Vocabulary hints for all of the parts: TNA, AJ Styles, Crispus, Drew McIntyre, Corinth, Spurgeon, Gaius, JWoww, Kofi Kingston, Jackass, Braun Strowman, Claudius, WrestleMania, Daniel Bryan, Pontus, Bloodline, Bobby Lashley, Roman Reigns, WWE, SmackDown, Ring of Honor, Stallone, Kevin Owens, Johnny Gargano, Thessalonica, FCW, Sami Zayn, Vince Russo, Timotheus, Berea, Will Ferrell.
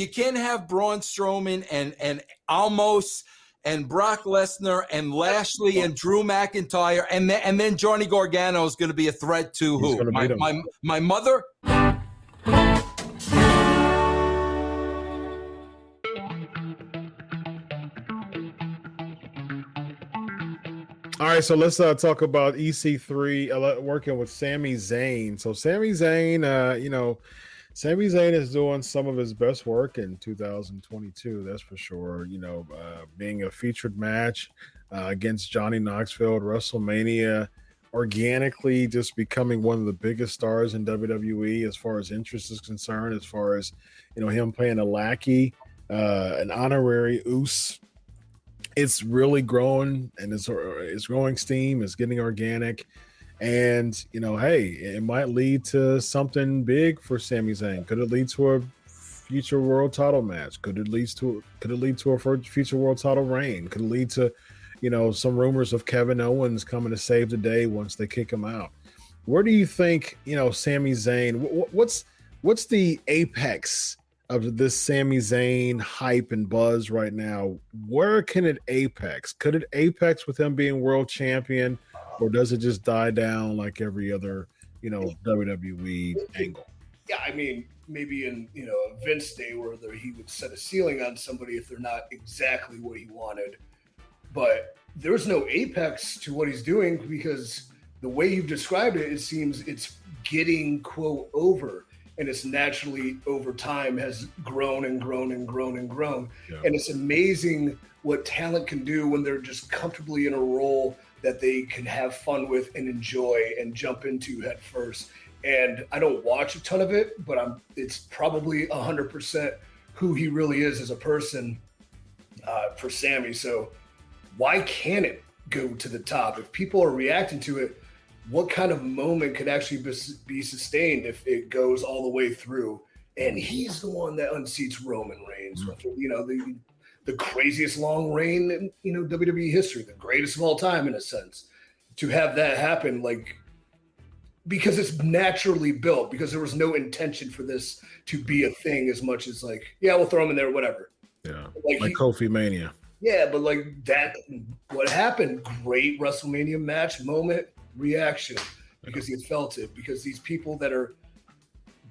you can't have Braun Strowman and Almos and Brock Lesnar and Lashley and Drew McIntyre and then Johnny Gargano is going to be a threat to who? My mother? All right, so let's talk about EC3 working with Sami Zayn. So Sami Zayn, Sami Zayn is doing some of his best work in 2022, that's for sure. Being a featured match against Johnny Knoxville at WrestleMania, organically just becoming one of the biggest stars in WWE as far as interest is concerned, as far as, him playing a lackey, an honorary Uso. It's really growing, and it's growing steam. It's getting organic. And, it might lead to something big for Sami Zayn. Could it lead to a future world title match? Could it lead to a future world title reign? Could it lead to, some rumors of Kevin Owens coming to save the day once they kick him out? Where do you think, Sami Zayn, what's the apex of this Sami Zayn hype and buzz right now? Where can it apex? Could it apex with him being world champion? Or does it just die down like every other, WWE angle? Yeah, I mean, maybe in, a Vince day where he would set a ceiling on somebody if they're not exactly what he wanted. But there's no apex to what he's doing because the way you've described it, it seems it's getting, quote, over. And it's naturally over time has grown and grown and grown and grown. Yeah. And it's amazing what talent can do when they're just comfortably in a role that they can have fun with and enjoy and jump into head first. And I don't watch a ton of it, but it's probably 100% who he really is as a person for Sami. So why can't it go to the top? If people are reacting to it, what kind of moment could actually be sustained if it goes all the way through? And he's the one that unseats Roman Reigns. Mm-hmm. The craziest long reign in WWE history, the greatest of all time in a sense, to have that happen, because it's naturally built, because there was no intention for this to be a thing as much as we'll throw him in there, whatever. Yeah, Kofi Mania. Yeah, but that, what happened, great WrestleMania match moment, reaction, because he felt it, because these people that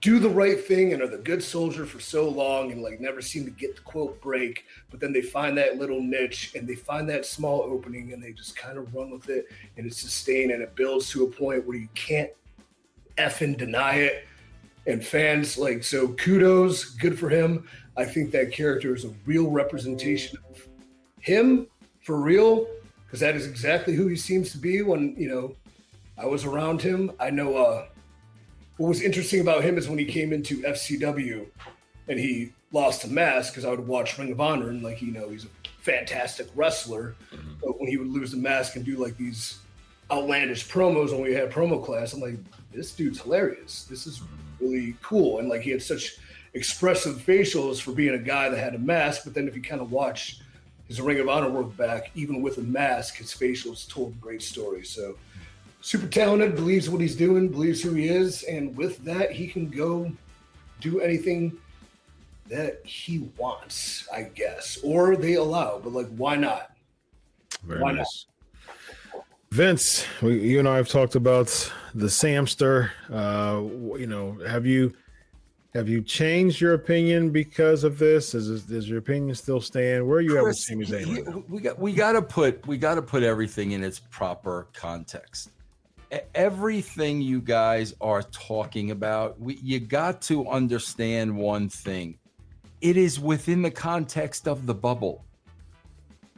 do the right thing and are the good soldier for so long and never seem to get the quote break, but then they find that little niche and they find that small opening and they just kind of run with it and it's sustained and it builds to a point where you can't effing deny it. And fans so kudos, good for him. I think that character is a real representation of him for real, because that is exactly who he seems to be when, I was around him. I know, what was interesting about him is when he came into FCW and he lost to Mask, because I would watch Ring of Honor and he's a fantastic wrestler. Mm-hmm. But when he would lose to Mask and do these outlandish promos when we had promo class, I'm this dude's hilarious. This is really cool. And he had such expressive facials for being a guy that had a mask. But then if you kind of watch his Ring of Honor work back, even with a mask, his facials told great stories. So super talented, believes what he's doing, believes who he is, and with that, he can go do anything that he wants, I guess, or they allow. But why not? Why not? Vince, you and I have talked about the Samster. Have you changed your opinion because of this? Does your opinion still stand? Where are you at with Sami Zayn right now? We got to put everything in its proper context. Everything you guys are talking about, you got to understand one thing. It is within the context of the bubble.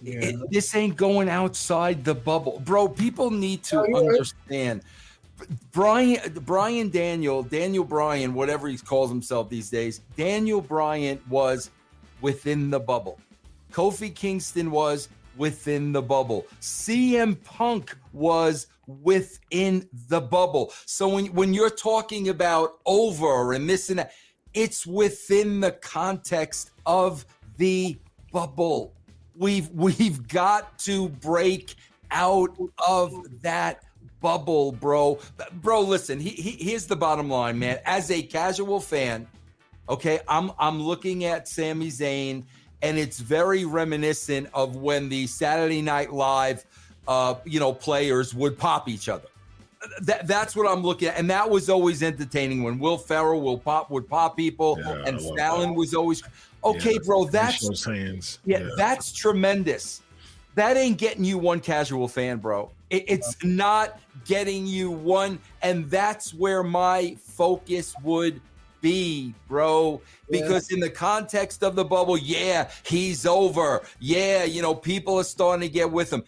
Yeah. This ain't going outside the bubble. Bro, people need to understand. Daniel Bryan, whatever he calls himself these days, Daniel Bryan was within the bubble. Kofi Kingston was within the bubble. CM Punk was within the bubble. So when you're talking about over and this and that, it's within the context of the bubble. We've got to break out of that bubble, bro. Listen, here's the bottom line, man. As a casual fan, Okay, I'm looking at Sami Zayn, and it's very reminiscent of when the Saturday Night Live, players would pop each other. That's what I'm looking at, and that was always entertaining when Will Ferrell would pop people, and Stallone was always bro. That's hands. Yeah, that's tremendous. That ain't getting you one casual fan, bro. It's not getting you one, and that's where my focus would be, bro. Because in the context of the bubble, he's over. People are starting to get with him.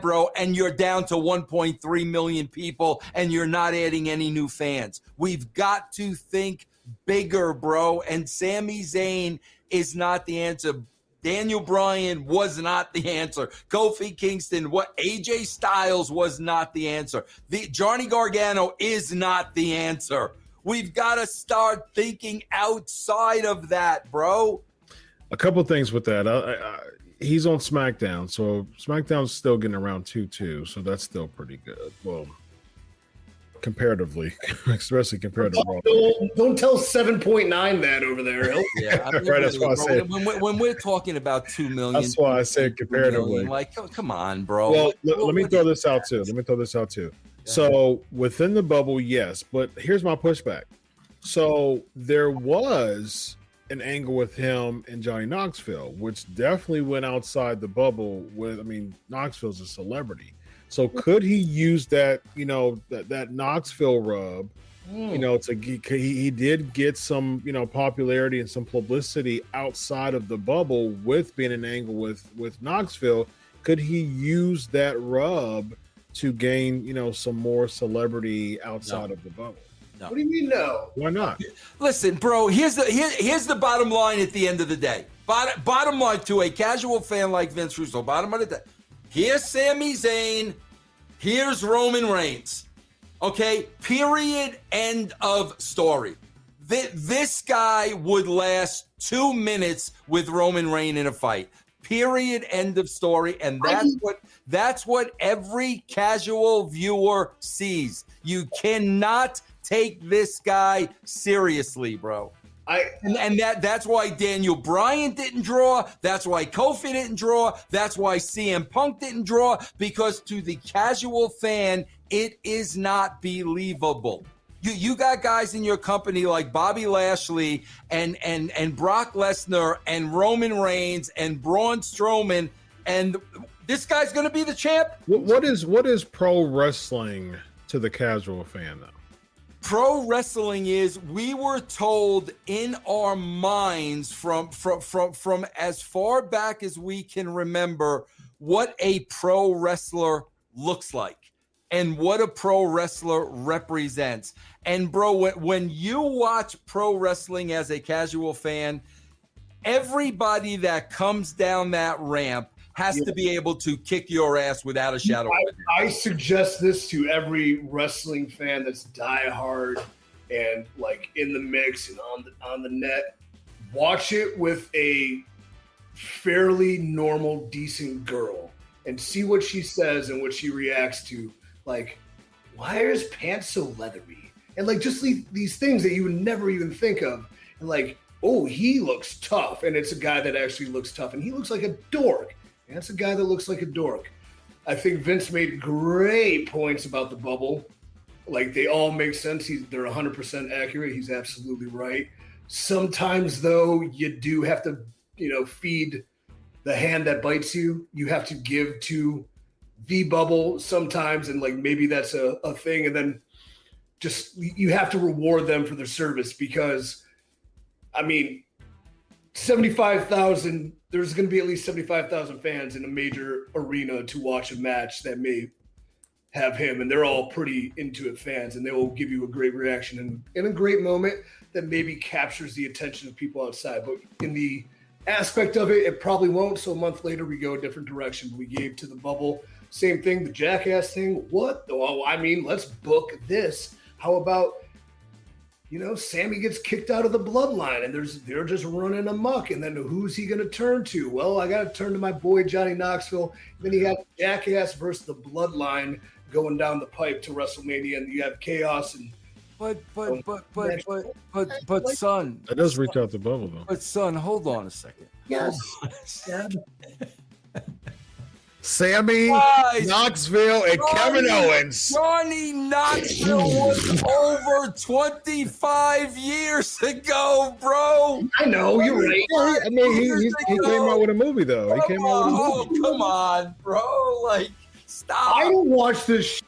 Bro, and you're down to 1.3 million people, and you're not adding any new fans. We've got to think bigger, bro, and Sami Zayn is not the answer. Daniel Bryan was not the answer. Kofi Kingston, AJ Styles was not the answer. Johnny Gargano is not the answer. We've got to start thinking outside of that, bro. A couple of things with that. He's on SmackDown, so SmackDown's still getting around 2-2, so that's still pretty good. Well, comparatively, especially compared to Raw. Don't tell 7.9 that over there. That's why I said when we're talking about 2 million. That's why I said comparatively. Like, come on, bro. Well, let me throw this out too. So within the bubble, yes, but here's my pushback. So there was an angle with him and Johnny Knoxville, which definitely went outside the bubble. Knoxville's a celebrity. So could he use that, that Knoxville rub, he did get some, popularity and some publicity outside of the bubble with being an angle with Knoxville. Could he use that rub to gain, some more celebrity outside of the bubble? No. What do you mean no? Why not? Listen, bro, here's the bottom line at the end of the day. Bottom line to a casual fan like Vince Russo, bottom of the day. Here's Sami Zayn. Here's Roman Reigns. Okay? Period. End of story. This guy would last 2 minutes with Roman Reigns in a fight. Period. End of story. And that's what every casual viewer sees. You cannot take this guy seriously, bro. That's why Daniel Bryan didn't draw. That's why Kofi didn't draw. That's why CM Punk didn't draw, because to the casual fan, it is not believable. You got guys in your company like Bobby Lashley and Brock Lesnar and Roman Reigns and Braun Strowman, and this guy's going to be the champ. What is pro wrestling to the casual fan, though? Pro wrestling is, we were told in our minds from as far back as we can remember what a pro wrestler looks like and what a pro wrestler represents. And bro, when you watch pro wrestling as a casual fan, everybody that comes down that ramp has to be able to kick your ass without a shadow. I suggest this to every wrestling fan that's diehard and like in the mix and on the net. Watch it with a fairly normal, decent girl and see what she says and what she reacts to. Like, why are his pants so leathery? And like just these things that you would never even think of. And like, oh, he looks tough. And it's a guy that actually looks tough. And he looks like a dork. That's a guy that looks like a dork. I think Vince made great points about the bubble. Like, they all make sense. They're 100% accurate. He's absolutely right. Sometimes, though, you do have to, feed the hand that bites you. You have to give to the bubble sometimes, and, like, maybe that's a thing. And then just you have to reward them for their service because, 75,000 – there's going to be at least 75,000 fans in a major arena to watch a match that may have him, and they're all pretty into it fans, and they will give you a great reaction and in a great moment that maybe captures the attention of people outside. But in the aspect of it, it probably won't, so a month later we go a different direction. We gave to the bubble. Same thing, the Jackass thing. What? Oh, let's book this. How about – Sami gets kicked out of the bloodline, and they're just running amok. And then who's he going to turn to? Well, I got to turn to my boy Johnny Knoxville. And then you got Jackass versus the bloodline going down the pipe to WrestleMania, and you have Chaos and But son, that does reach out the bubble though. But son, hold on a second. Yes. Sami Knoxville and Kevin Owens. Johnny Knoxville was over 25 years ago, bro. I know, you're right. I mean, he came out with a movie, though. He came out with a movie. Oh, come on, bro. Like, stop. I don't watch this shit.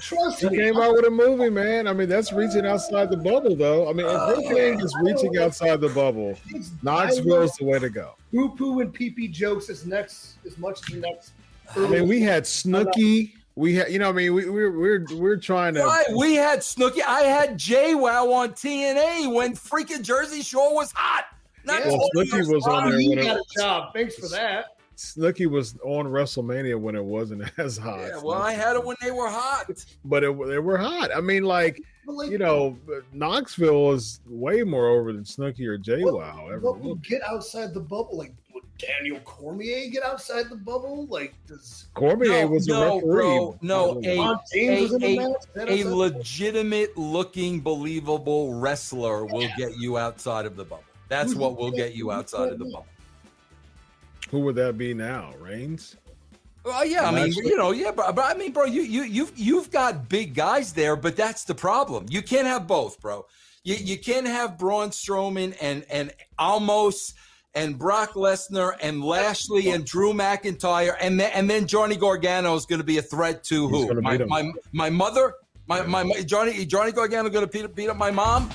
Trust me. He came out with a movie, man. I mean, that's reaching outside the bubble, though. I mean, everything is reaching outside the bubble. Knoxville's the way to go. Poo-poo and pee-pee jokes is next, as much as next. I mean, we had Snooki. We had, you know, I mean, we're trying to. Right. We had Snooki. I had JWoww on TNA when freaking Jersey Shore was hot. Not Snooki was on there. You got a job. Thanks for that. Snooki was on WrestleMania when it wasn't as hot. Yeah, well, I had it when they were hot. But they were hot. I mean, like, you know, Knoxville is way more over than Snooki or JWoww. But we get outside the bubble, like. Daniel Cormier get outside the bubble? Like, does Cormier was a referee? Bro, no, a legitimate looking, believable wrestler will get you outside of the bubble. That's what will get you outside of the bubble. Who would that be now? Reigns? Well, yeah, I mean, you know, yeah, but I mean, bro, you've got big guys there, but that's the problem. You can't have both, bro. You can't have Braun Strowman and almost. And Brock Lesnar and Lashley and Drew McIntyre and then Johnny Gargano is going to be a threat to who? My mother? My Johnny Gargano going to beat up my mom?